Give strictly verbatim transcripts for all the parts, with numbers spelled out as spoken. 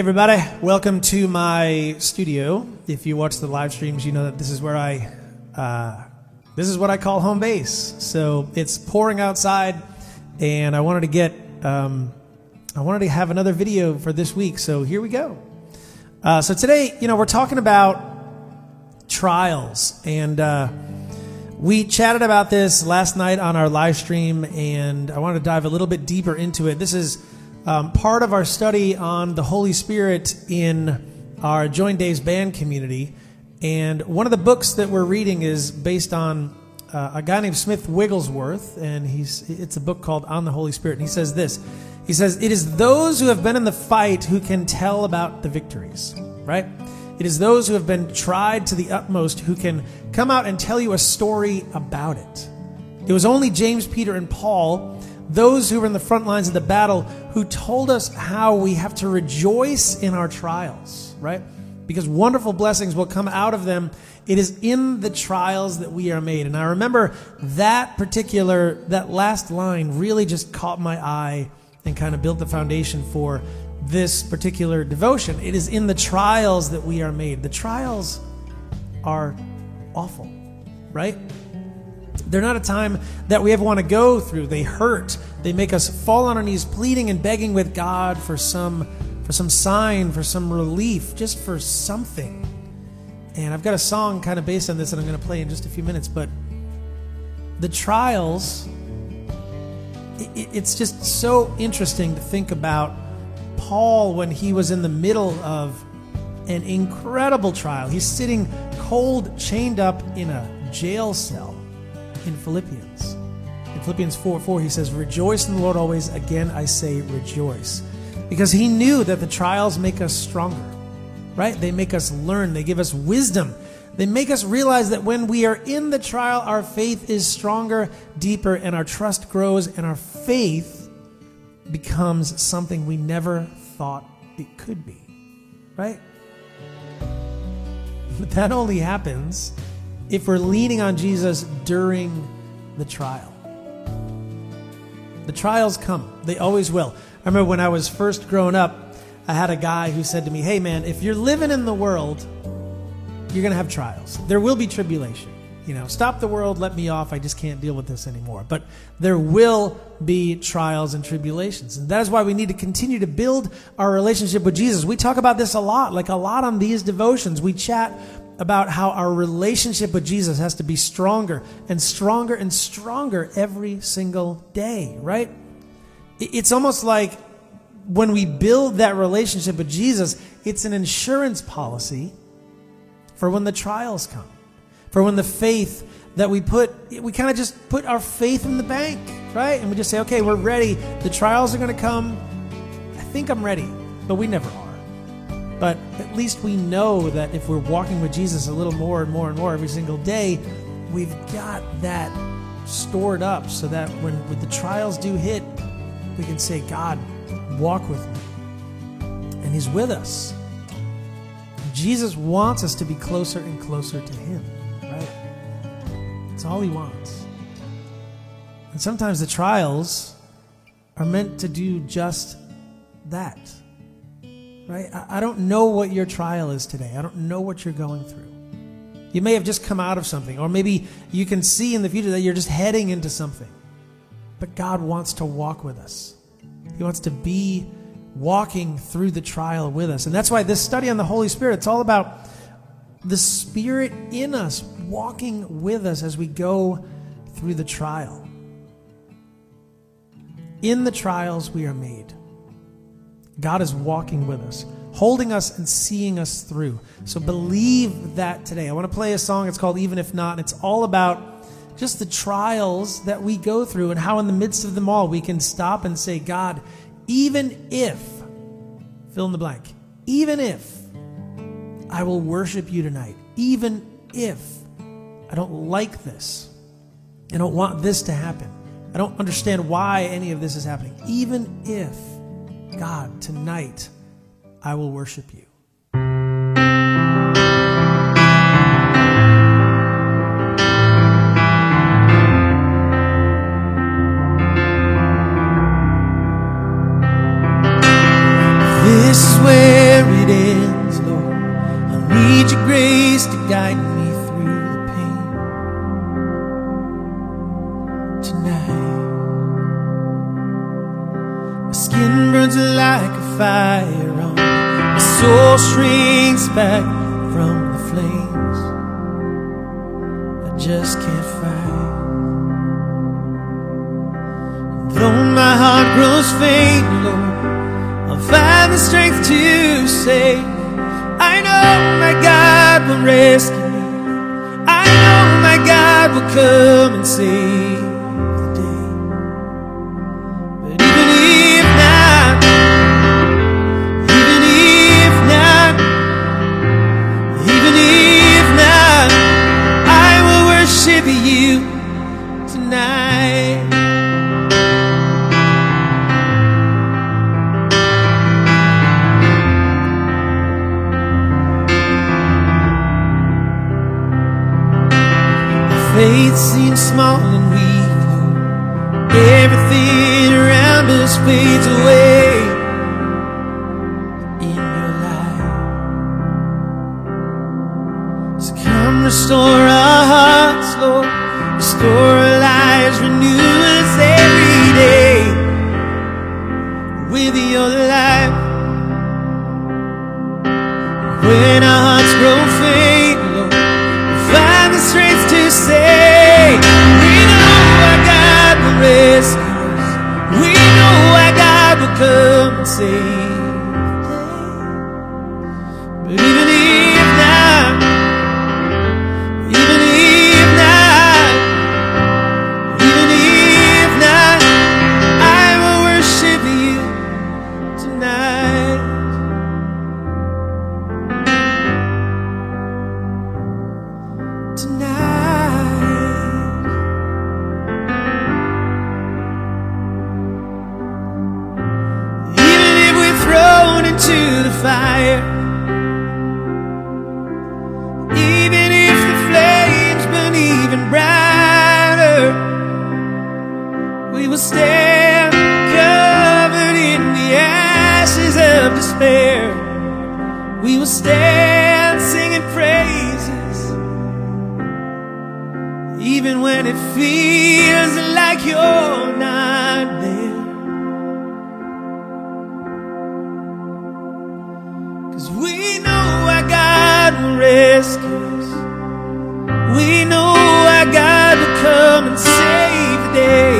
Hey everybody, welcome to my studio. If you watch the live streams, you know that this is where I, uh, this is what I call home base. So it's pouring outside, and I wanted to get, um, I wanted to have another video for this week. So here we go. Uh, so today, you know, we're talking about trials, and uh, we chatted about this last night on our live stream, and I wanted to dive a little bit deeper into it. This is Um, part of our study on the Holy Spirit in our Join Dave's Band community. And one of the books that we're reading is based on uh, a guy named Smith Wigglesworth, and he's it's a book called On the Holy Spirit. And he says this, he says, "It is those who have been in the fight who can tell about the victories," right? It is those who have been tried to the utmost who can come out and tell you a story about it. It was only James, Peter, and Paul, those who were in the front lines of the battle, who told us how we have to rejoice in our trials, right? Because wonderful blessings will come out of them. It is in the trials that we are made. And I remember that particular, that last line really just caught my eye and kind of built the foundation for this particular devotion. It is in the trials that we are made. The trials are awful, right? They're not a time that we ever want to go through. They hurt. They make us fall on our knees, pleading and begging with God for some for some sign, for some relief, just for something. And I've got a song kind of based on this that I'm going to play in just a few minutes. But the trials, it, it's just so interesting to think about Paul when he was in the middle of an incredible trial. He's sitting cold, chained up in a jail cell. In Philippians, in Philippians four four, he says, "Rejoice in the Lord always. Again, I say rejoice." Because he knew that the trials make us stronger, right? They make us learn. They give us wisdom. They make us realize that when we are in the trial, our faith is stronger, deeper, and our trust grows, and our faith becomes something we never thought it could be, right? But that only happens if we're leaning on Jesus during the trial. The trials come. They always will. I remember when I was first growing up, I had a guy who said to me, "Hey man, if you're living in the world, you're going to have trials. There will be tribulation. You know, stop the world, let me off. I just can't deal with this anymore." But there will be trials and tribulations. And that is why we need to continue to build our relationship with Jesus. We talk about this a lot, like a lot on these devotions. We chat about how our relationship with Jesus has to be stronger and stronger and stronger every single day, right? It's almost like when we build that relationship with Jesus, it's an insurance policy for when the trials come, for when the faith that we put, we kind of just put our faith in the bank, right? And we just say, okay, we're ready. The trials are going to come. I think I'm ready, but we never are. But at least we know that if we're walking with Jesus a little more and more and more every single day, we've got that stored up so that when, when the trials do hit, we can say, "God, walk with me." And he's with us. Jesus wants us to be closer and closer to him, right? That's all he wants. And sometimes the trials are meant to do just that. Right? I don't know what your trial is today. I don't know what you're going through. You may have just come out of something, or maybe you can see in the future that you're just heading into something. But God wants to walk with us. He wants to be walking through the trial with us. And that's why this study on the Holy Spirit, it's all about the Spirit in us walking with us as we go through the trial. In the trials we are made. God is walking with us, holding us and seeing us through. So believe that today. I want to play a song. It's called "Even If Not." And it's all about just the trials that we go through and how in the midst of them all we can stop and say, "God, even if, fill in the blank, even if I will worship you tonight, even if I don't like this, I don't want this to happen, I don't understand why any of this is happening, even if, God, tonight I will worship you." This way. burns like a fire on. My soul shrinks back from the flames. I just can't fight. Though my heart grows faint, Lord, I'll find the strength to say, I know my God will rescue me. I know my God will come and save. Faith seems small and weak. Everything around us fades away in your light. So come restore our hearts, Lord. Restore our lives, renew us every day with your light. When our hearts grow faint, Lord, we'll find the strength to say, come and save today. But even if not, even if not, even if not, I will worship you tonight. Tonight. To the fire, even if the flames burn even brighter, we will stand covered in the ashes of despair. We will stand singing praises, even when it feels like you're not there. We know our God will rescue us. We know our God will come and save the day.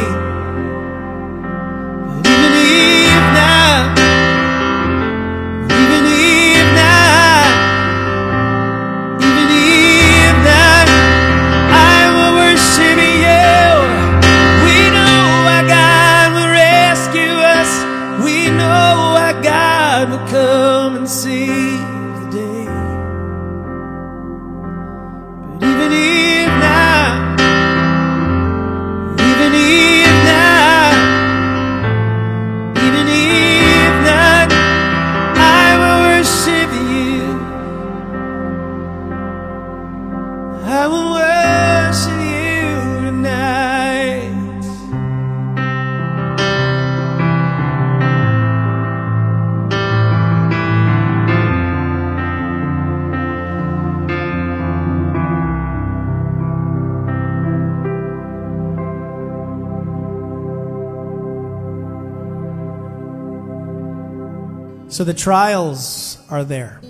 So the trials are there,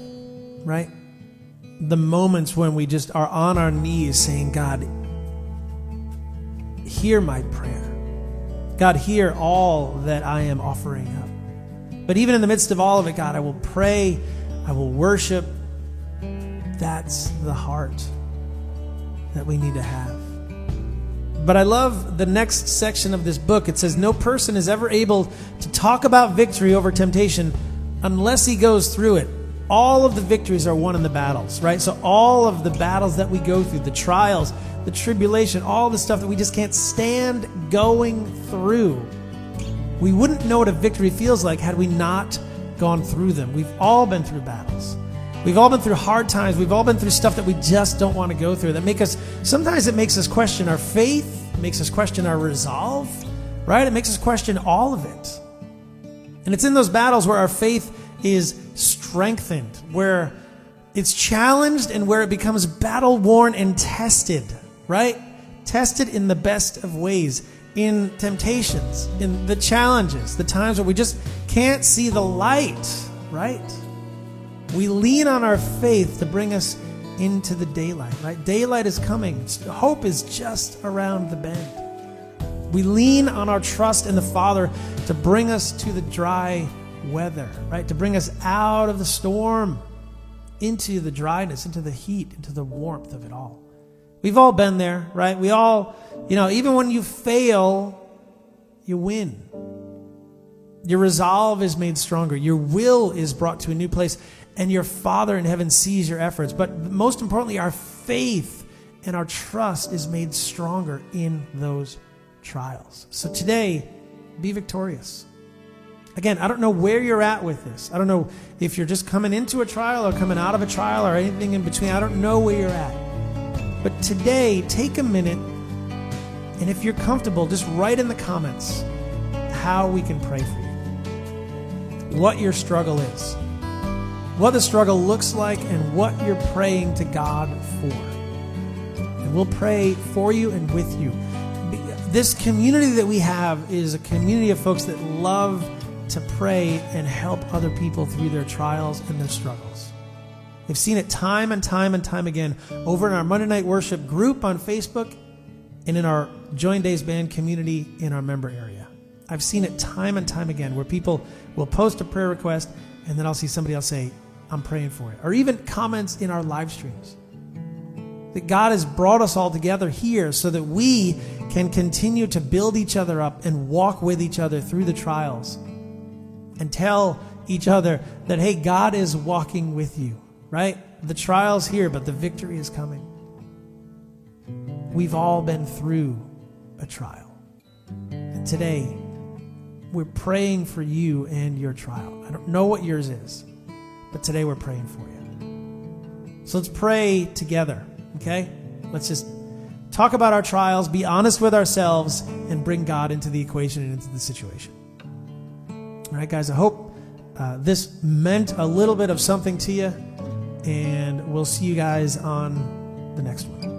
right? The moments when we just are on our knees saying, God, hear my prayer. God, hear all that I am offering up. But even in the midst of all of it, God, I will pray, I will worship. That's the heart that we need to have. But I love the next section of this book. It says, no person is ever able to talk about victory over temptation unless he goes through it. All of the victories are won in the battles, right? So all of the battles that we go through, the trials, the tribulation, all the stuff that we just can't stand going through, we wouldn't know what a victory feels like had we not gone through them. We've all been through battles. We've all been through hard times. We've all been through stuff that we just don't want to go through, that make us, sometimes it makes us question our faith, makes us question our resolve, right? It makes us question all of it. And it's in those battles where our faith is strengthened, where it's challenged, and where it becomes battle-worn and tested, right? Tested in the best of ways, in temptations, in the challenges, the times where we just can't see the light, right? We lean on our faith to bring us into the daylight, right? Daylight is coming. Hope is just around the bend. We lean on our trust in the Father to bring us to the dry weather, right? To bring us out of the storm, into the dryness, into the heat, into the warmth of it all. We've all been there, right? We all, you know, even when you fail, you win. Your resolve is made stronger. Your will is brought to a new place. And your Father in heaven sees your efforts. But most importantly, our faith and our trust is made stronger in those trials. So today, be victorious. Again, I don't know where you're at with this. I don't know if you're just coming into a trial or coming out of a trial or anything in between. I don't know where you're at. But today, take a minute, and if you're comfortable, just write in the comments how we can pray for you, what your struggle is, what the struggle looks like, and what you're praying to God for. And we'll pray for you and with you. This community that we have is a community of folks that love to pray and help other people through their trials and their struggles. They've seen it time and time and time again over in our Monday Night Worship group on Facebook and in our Join Dave's Band community in our member area. I've seen it time and time again where people will post a prayer request and then I'll see somebody else say, I'm praying for it. Or even comments in our live streams. That God has brought us all together here so that we can continue to build each other up and walk with each other through the trials and tell each other that, hey, God is walking with you, right? The trial's here, but the victory is coming. We've all been through a trial. And today, we're praying for you and your trial. I don't know what yours is, but today we're praying for you. So let's pray together, okay? Let's just talk about our trials, be honest with ourselves, and bring God into the equation and into the situation. All right, guys, I hope uh, this meant a little bit of something to you, and we'll see you guys on the next one.